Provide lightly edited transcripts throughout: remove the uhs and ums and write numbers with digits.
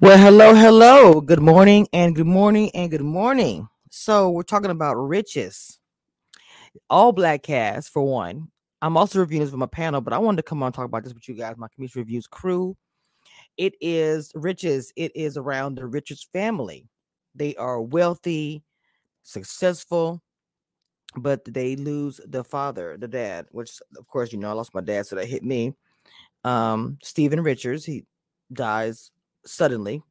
Well, hello, hello. Good morning and good morning and good morning. So we're talking about Riches. All black cast for one. I'm also reviewing this with my panel, but I wanted to come on and talk about this with you guys, my Community Reviews crew. It is Riches. It is around the Richards family. They are wealthy, successful, but they lose the father, the dad, which of course, you know, I lost my dad, so that hit me. Stephen Richards, he dies suddenly.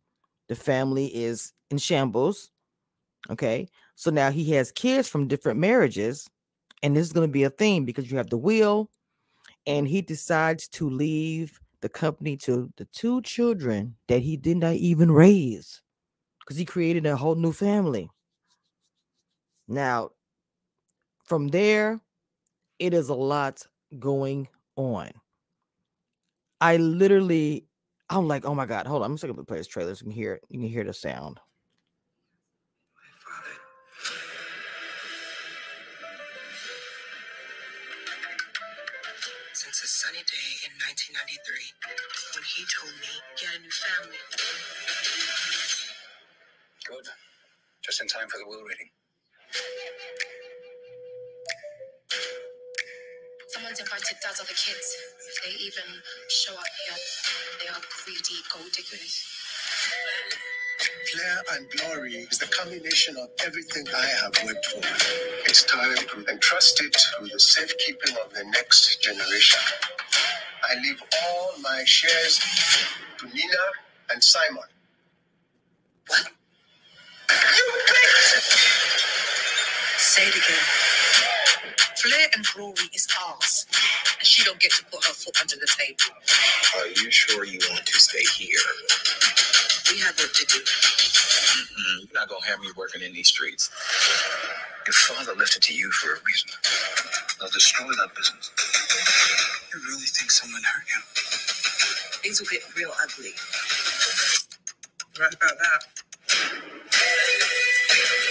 The family is in shambles. Okay. So now he has kids from different marriages, and this is going to be a theme because you have the will, and he decides to leave the company to the two children that he did not even raise because he created a whole new family. Now, from there, it is a lot going on. I'm like, oh my God, hold on. I'm just going to play this trailer so you can hear the sound. Since a sunny day in 1993, when he told me he had a new family. Good. Just in time for the will reading. Someone's invited Dad's other kids. If they even show up here, they are greedy gold diggers. Flair and Glory is the culmination of everything I have worked for. It's time to entrust it to the safekeeping of the next generation. I leave all my shares to Nina and Simon. What? You bitch! Say it again. Flair and Glory is ours, and she don't get to put her foot under the table. Are you sure you want to stay here? We have work to do. You're not going to have me working in these streets. Your father left it to you for a reason. Now destroy that business. You really think someone hurt you? Things will get real ugly. Right about that.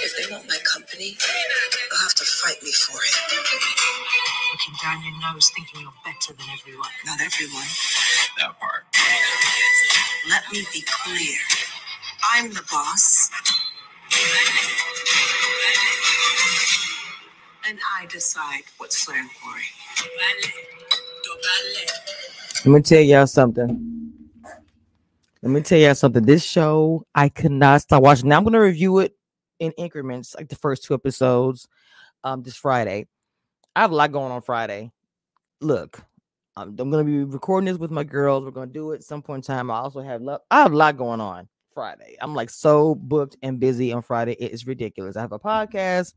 If they want my company, they'll have to fight me for it. Looking down your nose, thinking you're better than everyone. Not everyone. That part. Let me be clear. I'm the boss. And I decide what's Flair and Glory. Let me tell y'all something. This show, I could not stop watching. Now I'm going to review it in increments, like the first two episodes this Friday. I have a lot going on Friday. Look, I'm going to be recording this with my girls. We're going to do it at some point in time. I also have a lot going on Friday. I'm like so booked and busy on Friday. It is ridiculous. I have a podcast.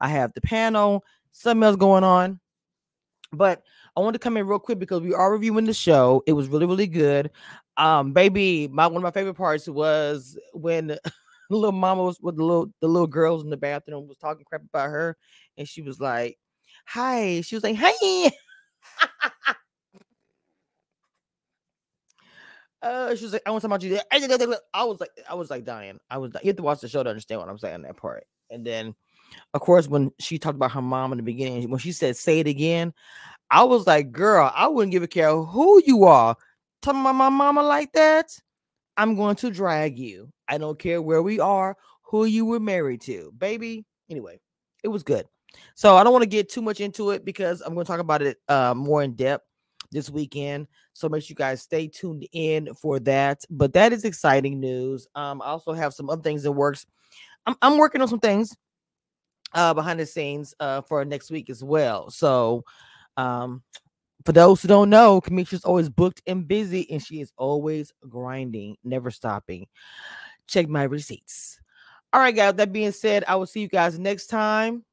I have the panel. Something else going on. But I want to come in real quick because we are reviewing the show. It was really, really good. Baby, one of my favorite parts was when... The little mama was with the little girls in the bathroom was talking crap about her, and she was like, "Hi." She was like, "Hi." She was like, "I want to talk about you." I was like dying. You have to watch the show to understand what I'm saying on that part. And then, of course, when she talked about her mom in the beginning, when she said, "Say it again," I was like, "Girl, I wouldn't give a care who you are. Talking about my mama like that, I'm going to drag you. I don't care where we are, who you were married to, baby." Anyway, it was good. So I don't want to get too much into it because I'm going to talk about it more in depth this weekend. So make sure you guys stay tuned in for that. But that is exciting news. I also have some other things in works. I'm working on some things behind the scenes for next week as well. So for those who don't know, Kamisha's always booked and busy, and she is always grinding, never stopping. Check my receipts. All right, guys. That being said, I will see you guys next time.